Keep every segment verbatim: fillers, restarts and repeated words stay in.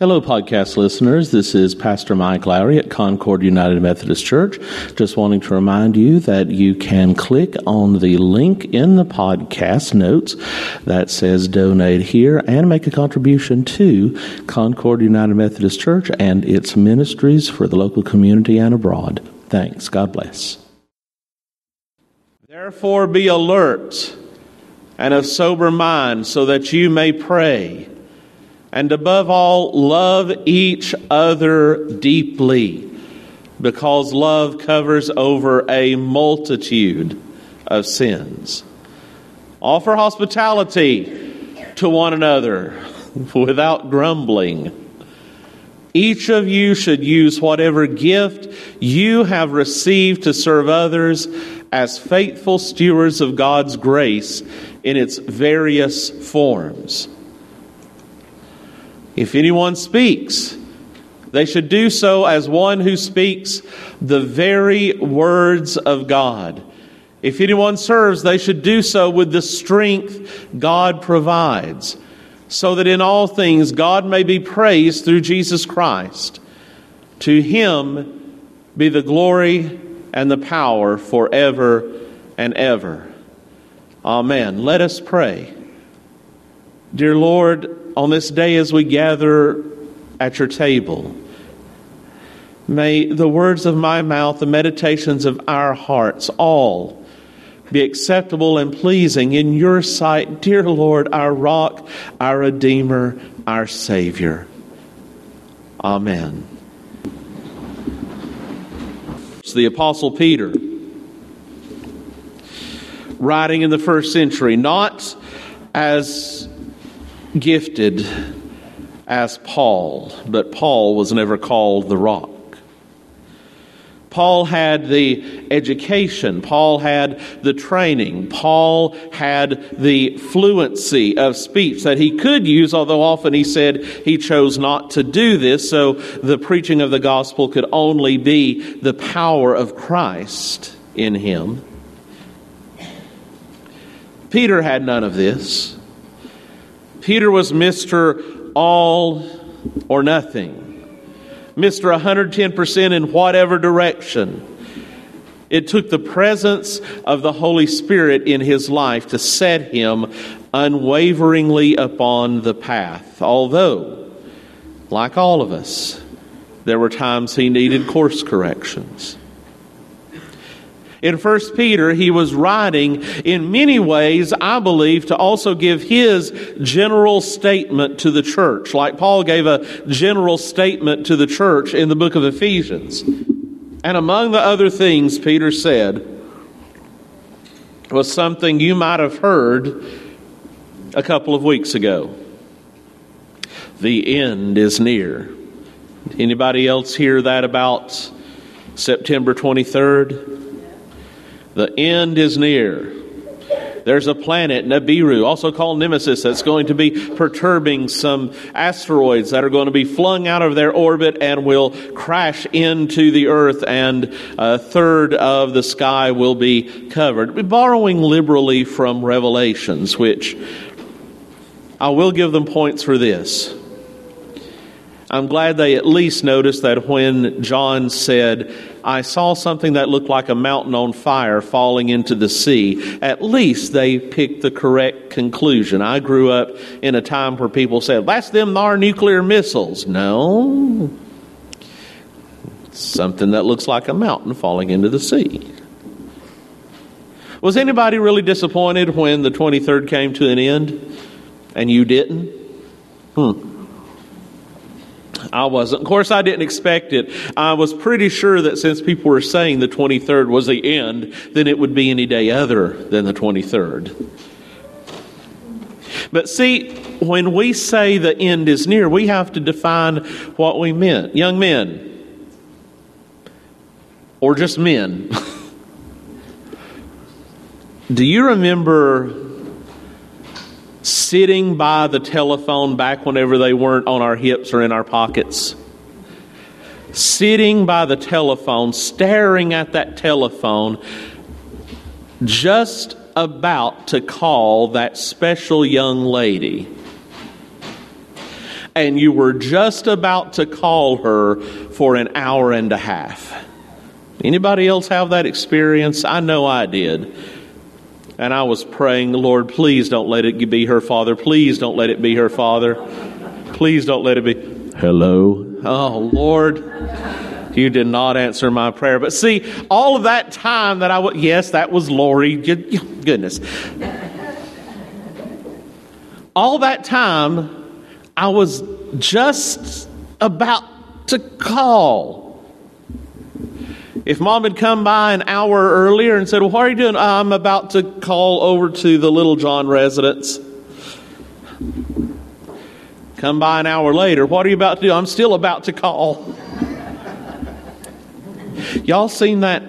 Hello, podcast listeners. This is Pastor Mike Lowry at Concord United Methodist Church. Just wanting to remind you that you can click on the link in the podcast notes that says donate here and make a contribution to Concord United Methodist Church and its ministries for the local community and abroad. Thanks. God bless. Therefore be alert and of sober mind so that you may pray. And above all, love each other deeply, because love covers over a multitude of sins. Offer hospitality to one another without grumbling. Each of you should use whatever gift you have received to serve others as faithful stewards of God's grace in its various forms. If anyone speaks, they should do so as one who speaks the very words of God. If anyone serves, they should do so with the strength God provides, so that in all things God may be praised through Jesus Christ. To him be the glory and the power forever and ever. Amen. Let us pray. Dear Lord, on this day as we gather at your table, may the words of my mouth, the meditations of our hearts, all be acceptable and pleasing in your sight, dear Lord, our rock, our Redeemer, our Savior. Amen. The Apostle Peter, writing in the first century, not as gifted as Paul, but Paul was never called the rock. Paul had the education, Paul had the training, Paul had the fluency of speech that he could use, although often he said he chose not to do this, so the preaching of the gospel could only be the power of Christ in him. Peter had none of this. Peter was Mister All or Nothing, Mister one hundred ten percent in whatever direction. It took the presence of the Holy Spirit in his life to set him unwaveringly upon the path. Although, like all of us, there were times he needed course corrections. In First Peter, he was writing in many ways, I believe, to also give his general statement to the church, like Paul gave a general statement to the church in the book of Ephesians. And among the other things Peter said was something you might have heard a couple of weeks ago. The end is near. Anybody else hear that about September twenty-third? The end is near. There's a planet, Nibiru, also called Nemesis, that's going to be perturbing some asteroids that are going to be flung out of their orbit and will crash into the earth, and a third of the sky will be covered. Borrowing liberally from Revelations, which I will give them points for this. I'm glad they at least noticed that when John said, I saw something that looked like a mountain on fire falling into the sea, at least they picked the correct conclusion. I grew up in a time where people said, that's them thar nuclear missiles. No. Something that looks like a mountain falling into the sea. Was anybody really disappointed when the twenty-third came to an end and you didn't? Hmm. I wasn't. Of course, I didn't expect it. I was pretty sure that since people were saying the twenty-third was the end, then it would be any day other than the twenty-third. But see, when we say the end is near, we have to define what we meant. Young men, or just men, do you remember sitting by the telephone back whenever they weren't on our hips or in our pockets? Sitting by the telephone, staring at that telephone, just about to call that special young lady. and you were just about to call her for an hour and a half. Anybody else have that experience? I know I did. And I was praying, Lord, please don't let it be her, Father. Please don't let it be her, Father. Please don't let it be. Hello? Oh, Lord. You did not answer my prayer. But see, all of that time that I was, yes, that was Lori. Goodness. All that time, I was just about to call. If Mom had come by an hour earlier and said, well, what are you doing? I'm about to call over to the Little John residence. Come by an hour later. What are you about to do? I'm still about to call. Y'all seen that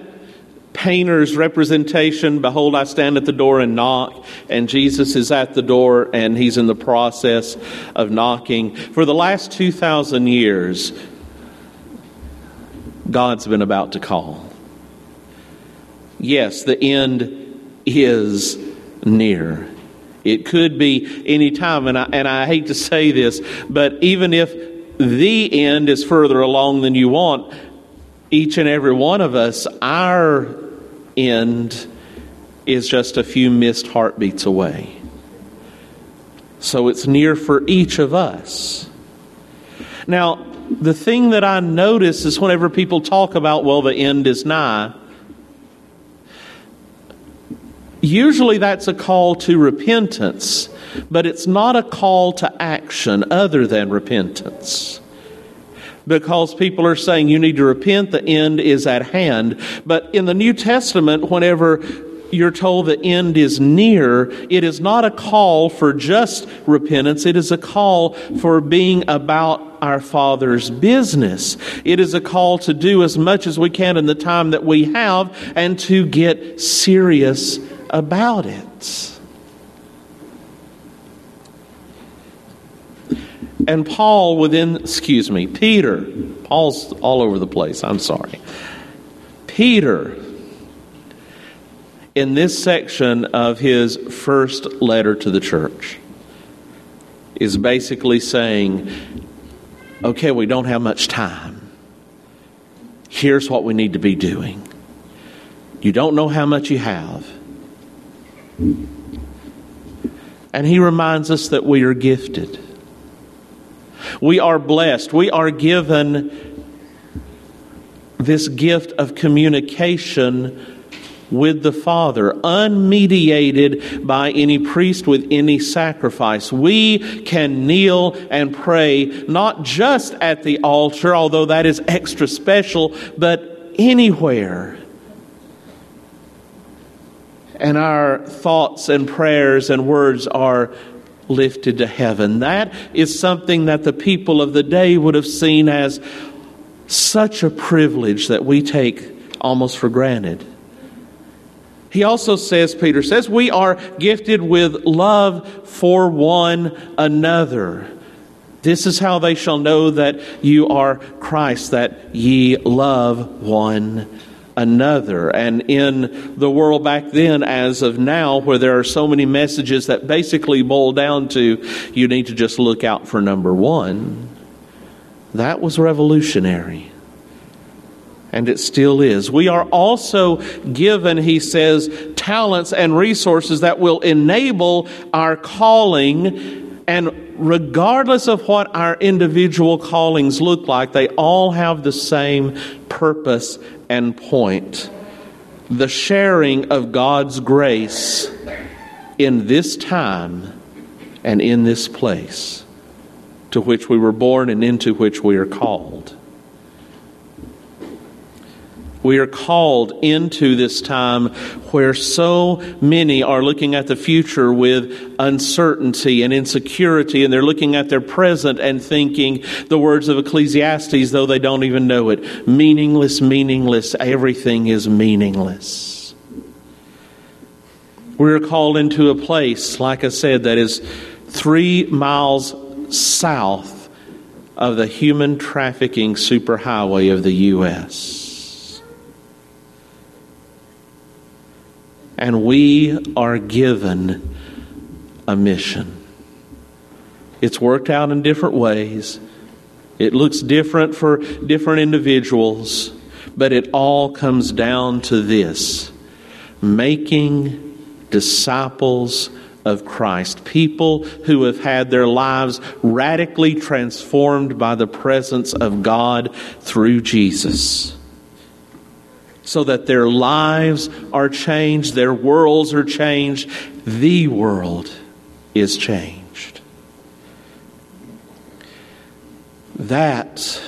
painter's representation? Behold, I stand at the door and knock. And Jesus is at the door and he's in the process of knocking. For the last two thousand years, God's been about to call. Yes, the end is near. It could be any time. And I, and I hate to say this, but even if the end is further along than you want, each and every one of us, our end is just a few missed heartbeats away. So it's near for each of us. Now, the thing that I notice is whenever people talk about, well, the end is nigh, usually that's a call to repentance, but it's not a call to action other than repentance. Because people are saying you need to repent, the end is at hand. But in the New Testament, whenever you're told the end is near, it is not a call for just repentance. It is a call for being about our Father's business. It is a call to do as much as we can in the time that we have and to get serious about it. And Paul within, excuse me, Peter, Paul's all over the place, I'm sorry. Peter, in this section of his first letter to the church, is basically saying, okay, we don't have much time. Here's what we need to be doing. You don't know how much you have. And he reminds us that we are gifted. We are blessed. We are given this gift of communication with the Father, unmediated by any priest with any sacrifice. We can kneel and pray, not just at the altar, although that is extra special, but anywhere. And our thoughts and prayers and words are lifted to heaven. That is something that the people of the day would have seen as such a privilege that we take almost for granted. He also says, Peter says, we are gifted with love for one another. This is how they shall know that you are Christ, that ye love one another. Another. And in the world back then, as of now, where there are so many messages that basically boil down to you need to just look out for number one, that was revolutionary. And it still is. We are also given, he says, talents and resources that will enable our calling. And regardless of what our individual callings look like, they all have the same purpose and point, the sharing of God's grace in this time and in this place to which we were born and into which we are called. We are called into this time where so many are looking at the future with uncertainty and insecurity, and they're looking at their present and thinking the words of Ecclesiastes, though they don't even know it. Meaningless, meaningless, everything is meaningless. We are called into a place, like I said, that is three miles south of the human trafficking superhighway of the U S And we are given a mission. It's worked out in different ways. It looks different for different individuals, but it all comes down to this: making disciples of Christ, people who have had their lives radically transformed by the presence of God through Jesus, so that their lives are changed, their worlds are changed, the world is changed. That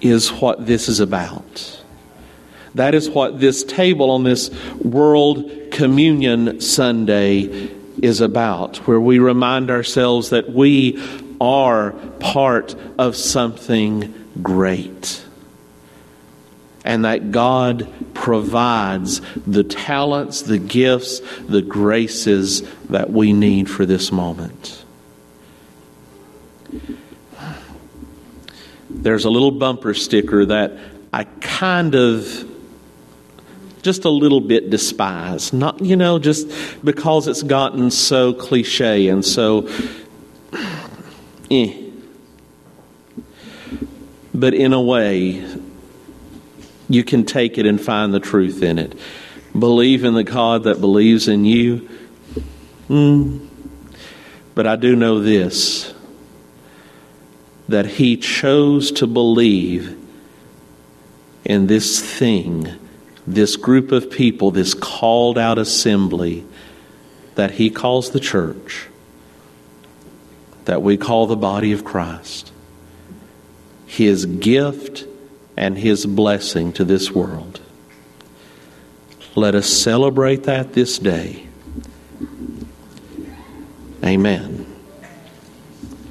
is what this is about. That is what this table on this World Communion Sunday is about, where we remind ourselves that we are part of something great, and that God provides the talents, the gifts, the graces that we need for this moment. There's a little bumper sticker that I kind of just a little bit despise. Not, you know, just because it's gotten so cliche and so eh. But in a way, you can take it and find the truth in it. Believe in the God that believes in you. Mm. But I do know this, that He chose to believe in this thing, this group of people, this called out assembly that He calls the church, that we call the body of Christ, His gift and His blessing to this world. Let us celebrate that this day. Amen.